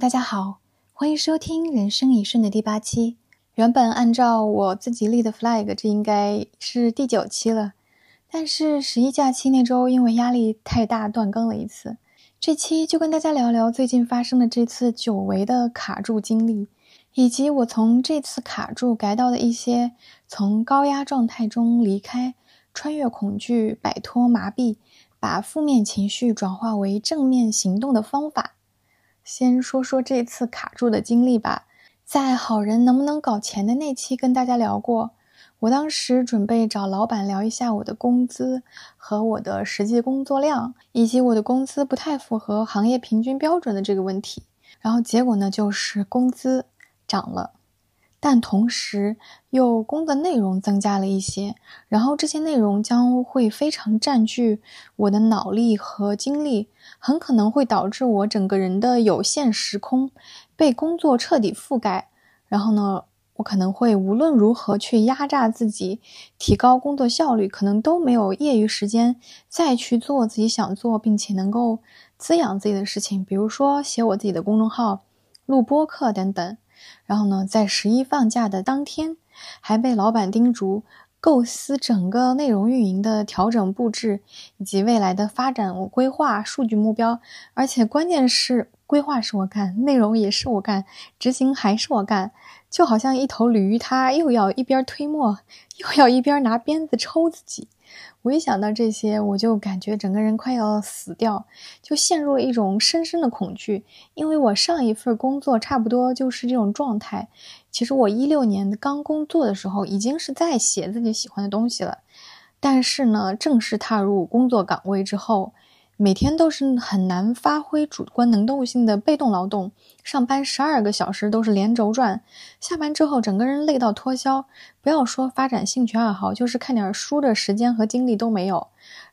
大家好，欢迎收听人生一瞬的第8期。原本按照我自己立的 flag， 这应该是第9期了，但是11假期那周因为压力太大断更了一次。这期就跟大家聊聊最近发生的这次久违的卡住经历，以及我从这次卡住改到的一些从高压状态中离开，穿越恐惧，摆脱麻痹，把负面情绪转化为正面行动的方法。先说说这次卡住的经历吧。在好人能不能搞钱的那期跟大家聊过，我当时准备找老板聊一下我的工资和我的实际工作量，以及我的工资不太符合行业平均标准的这个问题。然后结果呢，就是工资涨了，但同时又工作内容增加了一些，然后这些内容将会非常占据我的脑力和精力，很可能会导致我整个人的有限时空被工作彻底覆盖。然后呢，我可能会无论如何去压榨自己，提高工作效率，可能都没有业余时间再去做自己想做并且能够滋养自己的事情，比如说写我自己的公众号、录播课等等。然后呢，在11放假的当天，还被老板叮嘱构思整个内容运营的调整布置，以及未来的发展规划、数据目标。而且关键是，规划是我干，内容也是我干，执行还是我干，就好像一头驴，它又要一边推磨，又要一边拿鞭子抽自己。我一想到这些，我就感觉整个人快要死掉，就陷入了一种深深的恐惧。因为我上一份工作差不多就是这种状态。其实我16年刚工作的时候，已经是在写自己喜欢的东西了，但是呢，正式踏入工作岗位之后，每天都是很难发挥主观能动性的被动劳动，上班12个小时都是连轴转，下班之后整个人累到脱销，不要说发展兴趣爱好，就是看点书的时间和精力都没有。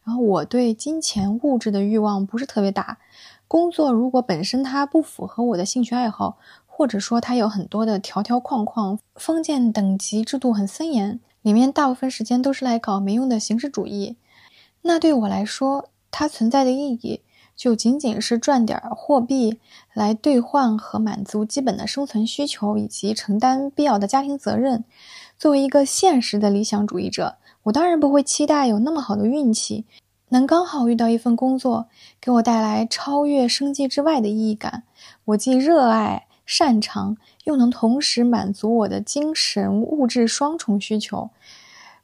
然后我对金钱物质的欲望不是特别大，工作如果本身它不符合我的兴趣爱好，或者说它有很多的条条框框，封建等级制度很森严，里面大部分时间都是来搞没用的形式主义，那对我来说它存在的意义就仅仅是赚点货币来兑换和满足基本的生存需求，以及承担必要的家庭责任。作为一个现实的理想主义者，我当然不会期待有那么好的运气，能刚好遇到一份工作给我带来超越生计之外的意义感。我既热爱擅长，又能同时满足我的精神物质双重需求。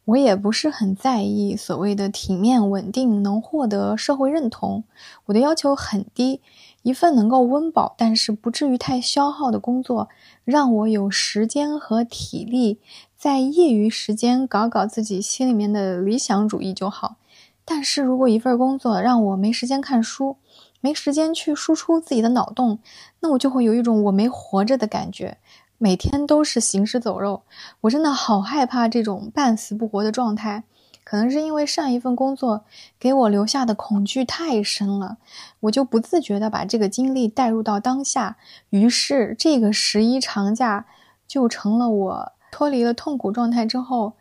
我也不是很在意所谓的体面、稳定，能获得社会认同。我的要求很低，一份能够温饱但是不至于太消耗的工作，让我有时间和体力在业余时间搞搞自己心里面的理想主义就好。但是如果一份工作让我没时间看书，没时间去输出自己的脑洞，那我就会有一种我没活着的感觉，每天都是行尸走肉。我真的好害怕这种半死不活的状态，可能是因为上一份工作给我留下的恐惧太深了，我就不自觉地把这个经历带入到当下，于是这个11长假就成了我脱离了痛苦状态之后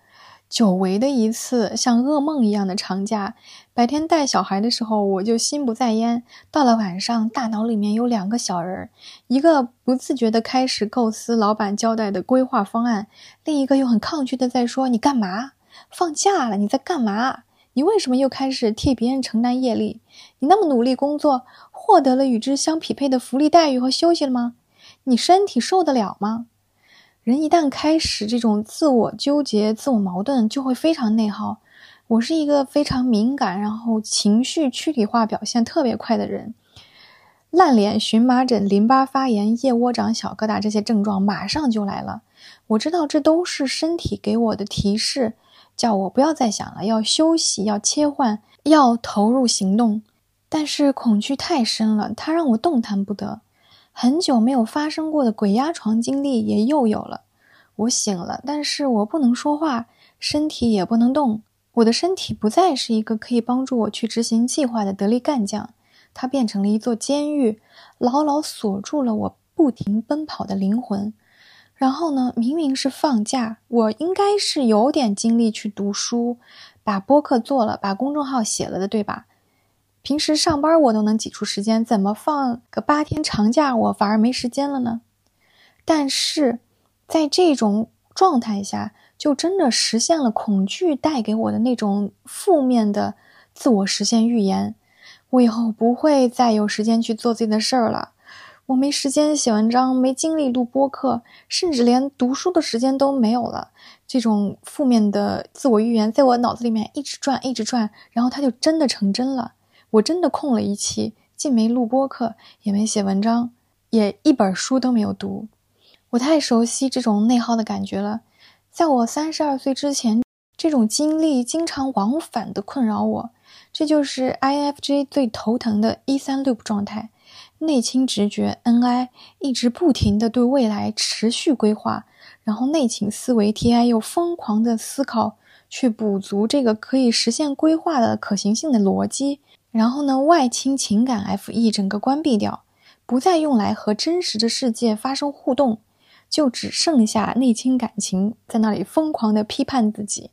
久违的一次像噩梦一样的长假。白天带小孩的时候我就心不在焉，到了晚上大脑里面有2个小人，一个不自觉的开始构思老板交代的规划方案，另一个又很抗拒的在说，你干嘛放假了，你在干嘛，你为什么又开始替别人承担业力，你那么努力工作，获得了与之相匹配的福利待遇和休息了吗，你身体受得了吗。人一旦开始这种自我纠结、自我矛盾，就会非常内耗。我是一个非常敏感，然后情绪躯体化表现特别快的人，烂脸、荨麻疹、淋巴发炎、腋窝长小疙瘩这些症状马上就来了。我知道这都是身体给我的提示，叫我不要再想了，要休息，要切换，要投入行动。但是恐惧太深了，它让我动弹不得。很久没有发生过的鬼压床经历也又有了。我醒了，但是我不能说话，身体也不能动。我的身体不再是一个可以帮助我去执行计划的得力干将，它变成了一座监狱，牢牢锁住了我不停奔跑的灵魂。然后呢，明明是放假，我应该是有点精力去读书，把播客做了，把公众号写了的，对吧？平时上班我都能挤出时间，怎么放个8天长假我反而没时间了呢？但是在这种状态下，就真的实现了恐惧带给我的那种负面的自我实现预言。我以后不会再有时间去做自己的事儿了，我没时间写文章，没精力录播客，甚至连读书的时间都没有了。这种负面的自我预言在我脑子里面一直转，然后它就真的成真了。我真的空了一期，既没录播客，也没写文章，也一本书都没有读。我太熟悉这种内耗的感觉了。在我32岁之前，这种经历经常往返的困扰我，这就是 INFJ 最头疼的 E3 loop 状态。内倾直觉 NI 一直不停地对未来持续规划，然后内倾思维 TI 又疯狂地思考，去补足这个可以实现规划的可行性的逻辑。然后呢，外倾情感 FE 整个关闭掉，不再用来和真实的世界发生互动，就只剩下内倾感情在那里疯狂地批判自己。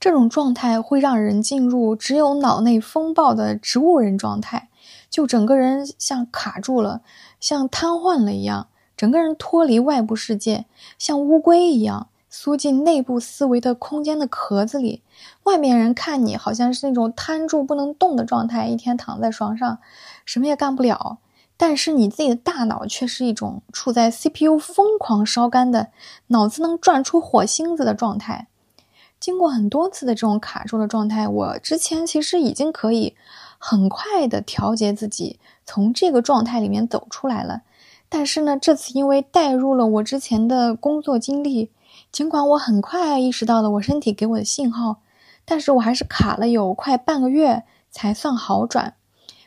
这种状态会让人进入只有脑内风暴的植物人状态，就整个人像卡住了，像瘫痪了一样，整个人脱离外部世界，像乌龟一样缩进内部思维的空间的壳子里。外面人看你好像是那种瘫住不能动的状态，一天躺在床上什么也干不了，但是你自己的大脑却是一种处在 CPU 疯狂烧干的，脑子能转出火星子的状态。经过很多次的这种卡住的状态，我之前其实已经可以很快的调节自己，从这个状态里面走出来了。但是呢，这次因为带入了我之前的工作经历，尽管我很快意识到了我身体给我的信号，但是我还是卡了有快半个月才算好转。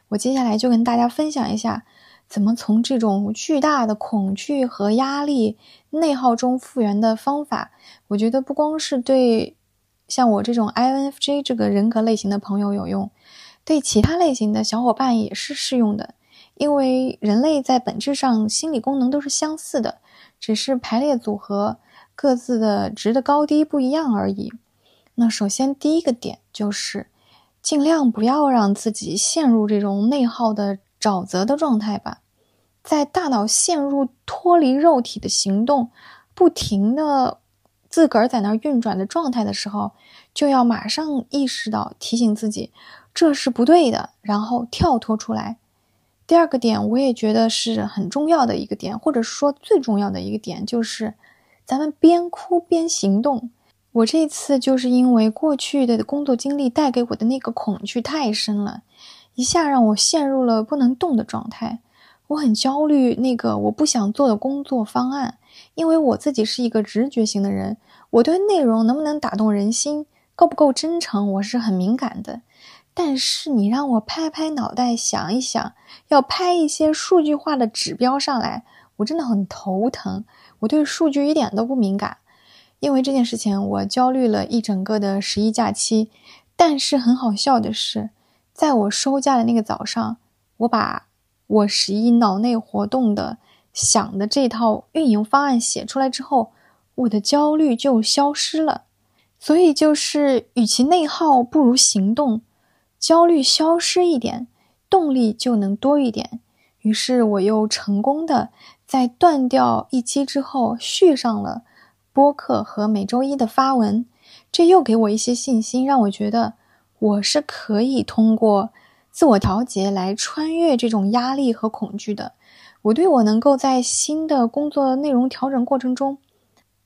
我接下来就跟大家分享一下怎么从这种巨大的恐惧和压力内耗中复原的方法。我觉得不光是对像我这种 INFJ 这个人格类型的朋友有用，对其他类型的小伙伴也是适用的，因为人类在本质上心理功能都是相似的，只是排列组合各自的值的高低不一样而已。那首先第一个点就是尽量不要让自己陷入这种内耗的沼泽的状态吧。在大脑陷入脱离肉体的行动，不停的自个儿在那儿运转的状态的时候，就要马上意识到，提醒自己这是不对的，然后跳脱出来。第二个点我也觉得是很重要的一个点，或者说最重要的一个点，就是咱们边哭边行动。我这次就是因为过去的工作经历带给我的那个恐惧太深了，一下让我陷入了不能动的状态。我很焦虑那个我不想做的工作方案，因为我自己是一个直觉型的人，我对内容能不能打动人心，够不够真诚，我是很敏感的。但是你让我拍拍脑袋想一想，要拍一些数据化的指标上来，我真的很头疼。我对数据一点都不敏感，因为这件事情我焦虑了一整个的11假期。但是很好笑的是，在我收假的那个早上，我把我11脑内活动的想的这套运营方案写出来之后，我的焦虑就消失了。所以就是与其内耗不如行动，焦虑消失一点，动力就能多一点。于是我又成功的在断掉一期之后续上了播客和每周一的发文，这又给我一些信心，让我觉得我是可以通过自我调节来穿越这种压力和恐惧的。我对我能够在新的工作内容调整过程中，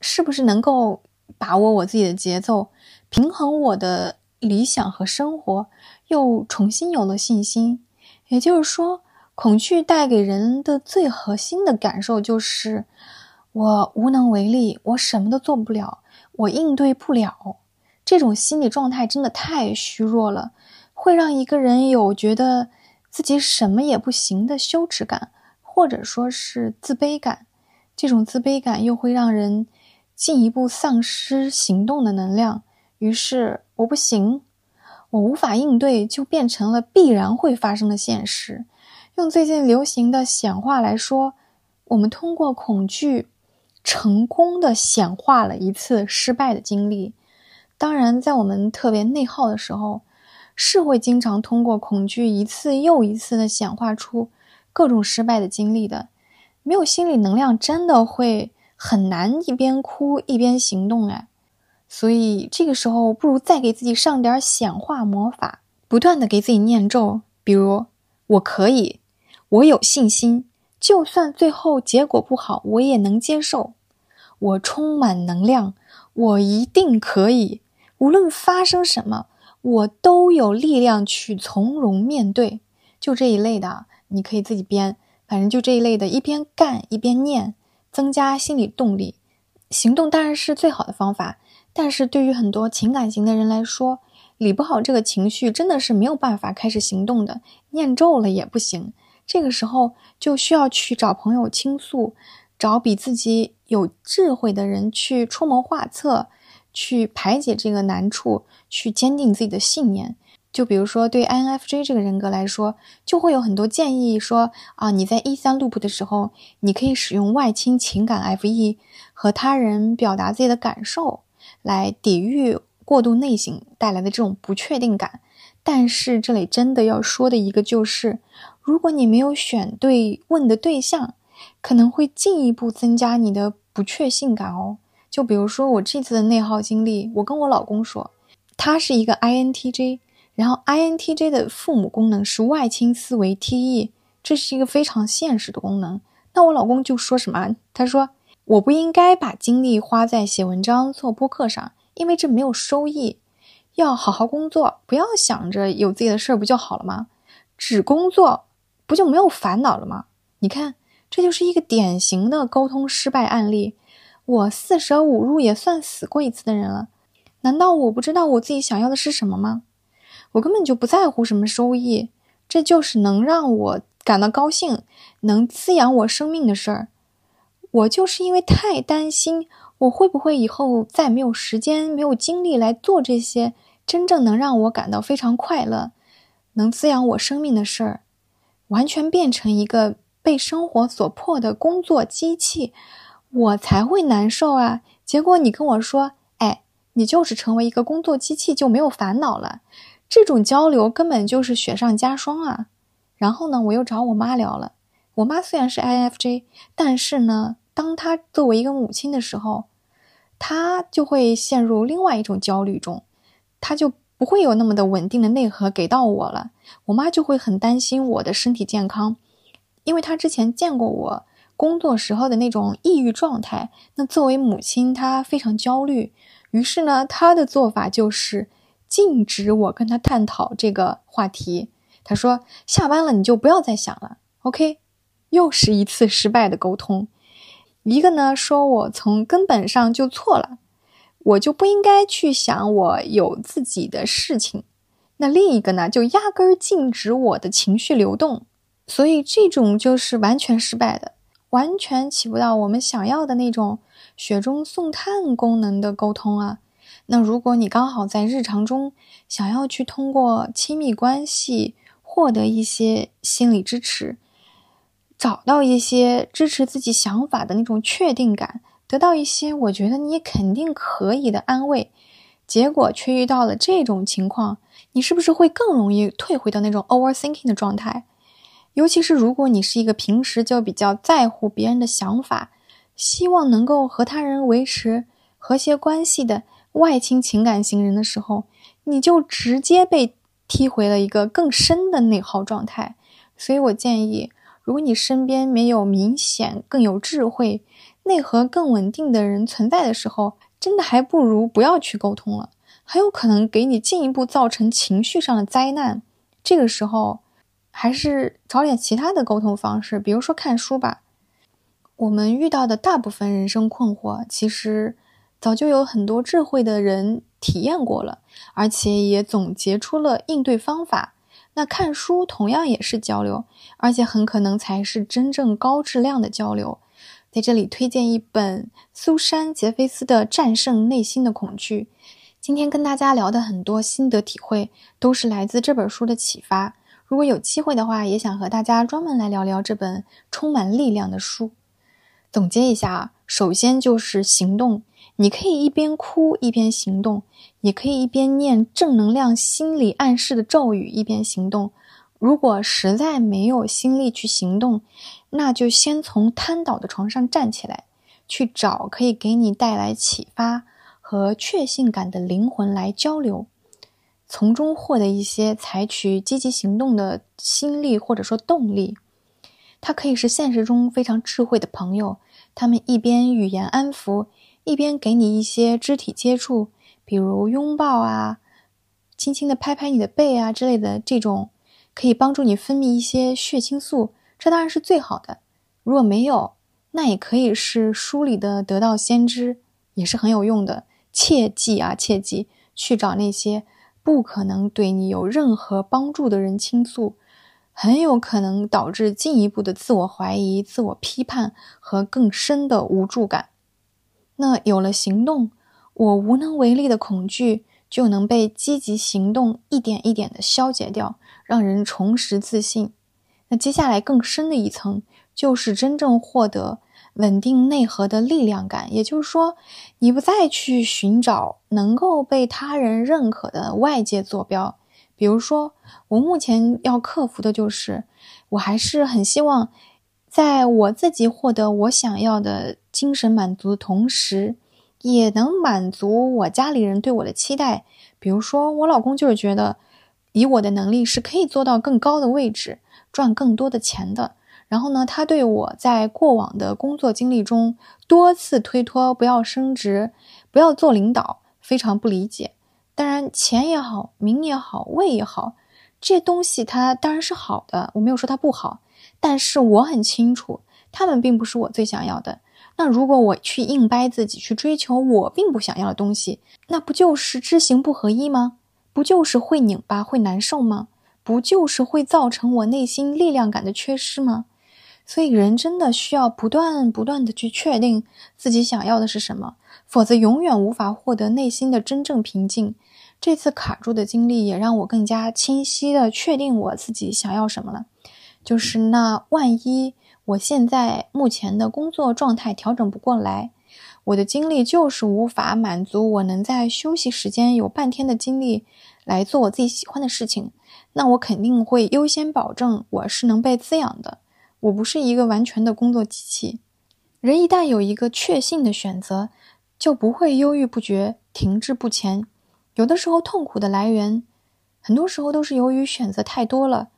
是不是能够把握我自己的节奏，平衡我的理想和生活，又重新有了信心。也就是说，恐惧带给人的最核心的感受就是我无能为力，我什么都做不了，我应对不了。这种心理状态真的太虚弱了，会让一个人有觉得自己什么也不行的羞耻感，或者说是自卑感。这种自卑感又会让人进一步丧失行动的能量，于是我不行，我无法应对，就变成了必然会发生的现实。用最近流行的显化来说，我们通过恐惧成功的显化了一次失败的经历。当然在我们特别内耗的时候，是会经常通过恐惧一次又一次的显化出各种失败的经历的。没有心理能量真的会很难一边哭一边行动哎。所以这个时候不如再给自己上点显化魔法，不断的给自己念咒，比如我可以，我有信心，就算最后结果不好我也能接受，我充满能量，我一定可以，无论发生什么我都有力量去从容面对，就这一类的你可以自己编，反正就这一类的一边干一边念，增加心理动力。行动当然是最好的方法，但是对于很多情感型的人来说，理不好这个情绪真的是没有办法开始行动的，念咒了也不行，这个时候就需要去找朋友倾诉，找比自己有智慧的人去出谋划策，去排解这个难处，去坚定自己的信念。就比如说对 INFJ 这个人格来说，就会有很多建议说啊，你在 E3 loop 的时候你可以使用外倾情感 FE 和他人表达自己的感受，来抵御过度内省带来的这种不确定感。但是这里真的要说的一个就是，如果你没有选对问的对象，可能会进一步增加你的不确信感哦。就比如说我这次的内耗经历，我跟我老公说他是一个 INTJ， 然后 INTJ 的父母功能是外倾思维 TE， 这是一个非常现实的功能。那我老公就说什么，他说我不应该把精力花在写文章做播客上，因为这没有收益，要好好工作，不要想着有自己的事不就好了吗？只工作不就没有烦恼了吗？你看这就是一个典型的沟通失败案例。我四舍五入也算死过一次的人了，难道我不知道我自己想要的是什么吗？我根本就不在乎什么收益，这就是能让我感到高兴，能滋养我生命的事儿。我就是因为太担心我会不会以后再没有时间没有精力来做这些真正能让我感到非常快乐能滋养我生命的事儿，完全变成一个被生活所迫的工作机器，我才会难受啊。结果你跟我说哎，你就是成为一个工作机器就没有烦恼了，这种交流根本就是雪上加霜啊。然后呢我又找我妈聊了，我妈虽然是 INFJ， 但是呢当她作为一个母亲的时候，她就会陷入另外一种焦虑中，她就不会有那么的稳定的内核给到我了。我妈就会很担心我的身体健康，因为她之前见过我工作时候的那种抑郁状态，那作为母亲她非常焦虑，于是呢她的做法就是禁止我跟她探讨这个话题。她说下班了你就不要再想了 OK，又是一次失败的沟通。一个呢说我从根本上就错了，我就不应该去想我有自己的事情，那另一个呢就压根儿禁止我的情绪流动。所以这种就是完全失败的，完全起不到我们想要的那种雪中送炭功能的沟通啊。那如果你刚好在日常中想要去通过亲密关系获得一些心理支持，找到一些支持自己想法的那种确定感，得到一些我觉得你肯定可以的安慰，结果却遇到了这种情况，你是不是会更容易退回到那种 overthinking 的状态？尤其是如果你是一个平时就比较在乎别人的想法，希望能够和他人维持和谐关系的外倾情感型人的时候，你就直接被踢回了一个更深的内耗状态。所以我建议如果你身边没有明显更有智慧内核更稳定的人存在的时候，真的还不如不要去沟通了，很有可能给你进一步造成情绪上的灾难。这个时候还是找点其他的沟通方式，比如说看书吧。我们遇到的大部分人生困惑其实早就有很多智慧的人体验过了，而且也总结出了应对方法。那看书同样也是交流，而且很可能才是真正高质量的交流。在这里推荐一本苏珊·杰菲斯的《战胜内心的恐惧》。今天跟大家聊的很多心得体会都是来自这本书的启发，如果有机会的话也想和大家专门来聊聊这本充满力量的书。总结一下啊，首先就是行动，你可以一边哭一边行动，也可以一边念正能量心理暗示的咒语一边行动。如果实在没有心力去行动，那就先从瘫倒的床上站起来，去找可以给你带来启发和确信感的灵魂来交流，从中获得一些采取积极行动的心力或者说动力。他可以是现实中非常智慧的朋友，他们一边语言安抚，一边给你一些肢体接触，比如拥抱啊，轻轻的拍拍你的背啊之类的，这种可以帮助你分泌一些血清素，这当然是最好的。如果没有，那也可以是书里的得到先知，也是很有用的。切记啊，切记去找那些不可能对你有任何帮助的人倾诉，很有可能导致进一步的自我怀疑、自我批判和更深的无助感。那有了行动，我无能为力的恐惧就能被积极行动一点一点的消解掉，让人重拾自信。那接下来更深的一层，就是真正获得稳定内核的力量感，也就是说，你不再去寻找能够被他人认可的外界坐标。比如说，我目前要克服的就是，我还是很希望在我自己获得我想要的精神满足的同时，也能满足我家里人对我的期待。比如说，我老公就是觉得以我的能力是可以做到更高的位置，赚更多的钱的。然后呢，他对我在过往的工作经历中多次推脱不要升职，不要做领导，非常不理解。当然钱也好，名也好，位也好，这些东西它当然是好的，我没有说它不好，但是我很清楚他们并不是我最想要的。那如果我去硬掰自己去追求我并不想要的东西，那不就是知行不合一吗？不就是会拧巴，会难受吗？不就是会造成我内心力量感的缺失吗？所以人真的需要不断不断的去确定自己想要的是什么，否则永远无法获得内心的真正平静。这次卡住的经历也让我更加清晰的确定我自己想要什么了。就是那万一我现在目前的工作状态调整不过来，我的精力就是无法满足我能在休息时间有半天的精力来做我自己喜欢的事情，那我肯定会优先保证我是能被滋养的。我不是一个完全的工作机器。人一旦有一个确信的选择，就不会忧郁不决，停滞不前。有的时候痛苦的来源，很多时候都是由于选择太多了，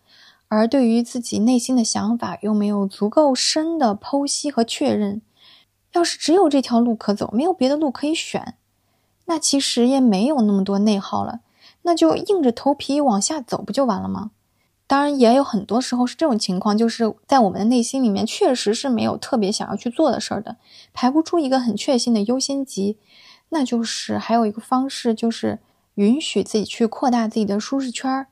而对于自己内心的想法又没有足够深的剖析和确认。要是只有这条路可走，没有别的路可以选，那其实也没有那么多内耗了，那就硬着头皮往下走不就完了吗？当然也有很多时候是这种情况，就是在我们的内心里面确实是没有特别想要去做的事儿的，排不出一个很确信的优先级。那就是还有一个方式，就是允许自己去扩大自己的舒适圈。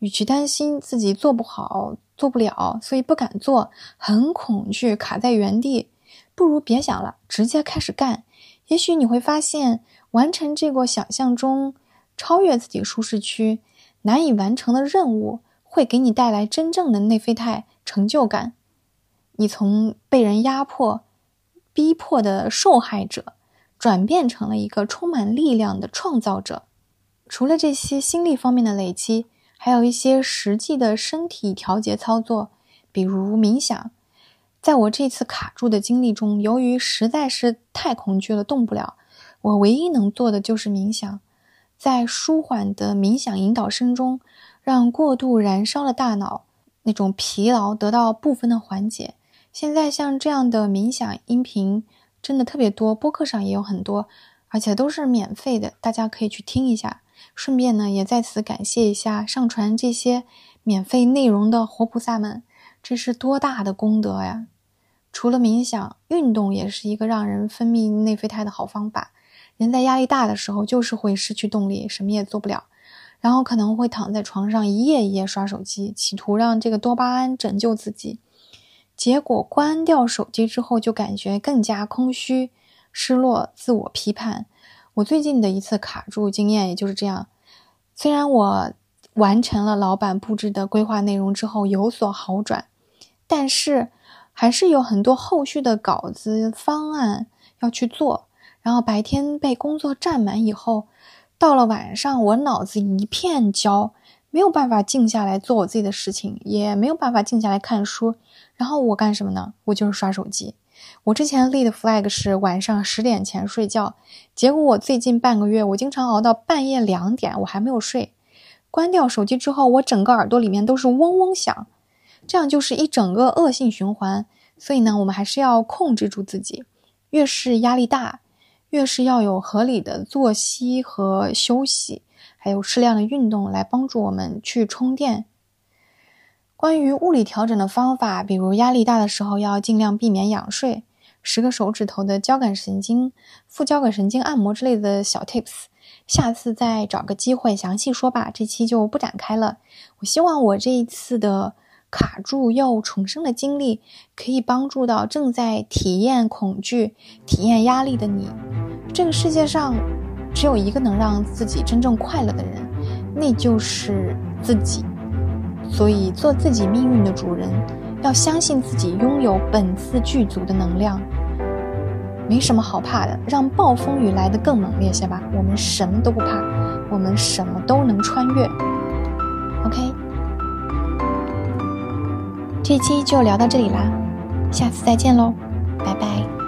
与其担心自己做不好做不了，所以不敢做，很恐惧卡在原地，不如别想了，直接开始干。也许你会发现完成这个想象中超越自己舒适区难以完成的任务，会给你带来真正的内啡肽成就感。你从被人压迫、逼迫的受害者，转变成了一个充满力量的创造者。除了这些心力方面的累积，还有一些实际的身体调节操作，比如冥想。在我这次卡住的经历中，由于实在是太恐惧了，动不了，我唯一能做的就是冥想。在舒缓的冥想引导声中，让过度燃烧的大脑那种疲劳得到部分的缓解。现在像这样的冥想音频真的特别多，播客上也有很多，而且都是免费的，大家可以去听一下。顺便呢，也在此感谢一下上传这些免费内容的活菩萨们，这是多大的功德呀！除了冥想，运动也是一个让人分泌内啡肽的好方法。人在压力大的时候就是会失去动力，什么也做不了，然后可能会躺在床上一夜一夜刷手机，企图让这个多巴胺拯救自己。结果关掉手机之后就感觉更加空虚、失落、自我批判。我最近的一次卡住经验也就是这样。虽然我完成了老板布置的规划内容之后有所好转，但是还是有很多后续的稿子方案要去做，然后白天被工作占满以后，到了晚上我脑子一片焦，没有办法静下来做我自己的事情，也没有办法静下来看书，然后我干什么呢？我就是刷手机。我之前立的 flag 是晚上10点前睡觉，结果我最近半个月我经常熬到半夜2点我还没有睡。关掉手机之后，我整个耳朵里面都是嗡嗡响，这样就是一整个恶性循环。所以呢，我们还是要控制住自己，越是压力大越是要有合理的作息和休息，还有适量的运动来帮助我们去充电。关于物理调整的方法，比如压力大的时候要尽量避免仰睡，10个手指头的交感神经、副交感神经按摩之类的小 tips， 下次再找个机会详细说吧，这期就不展开了。我希望我这一次的卡住又重生的经历可以帮助到正在体验恐惧、体验压力的你。这个世界上只有一个能让自己真正快乐的人，那就是自己。所以做自己命运的主人，要相信自己拥有本自具足的能量，没什么好怕的，让暴风雨来得更猛烈些吧。我们什么都不怕，我们什么都能穿越。 OK， 这期就聊到这里啦，下次再见喽，拜拜。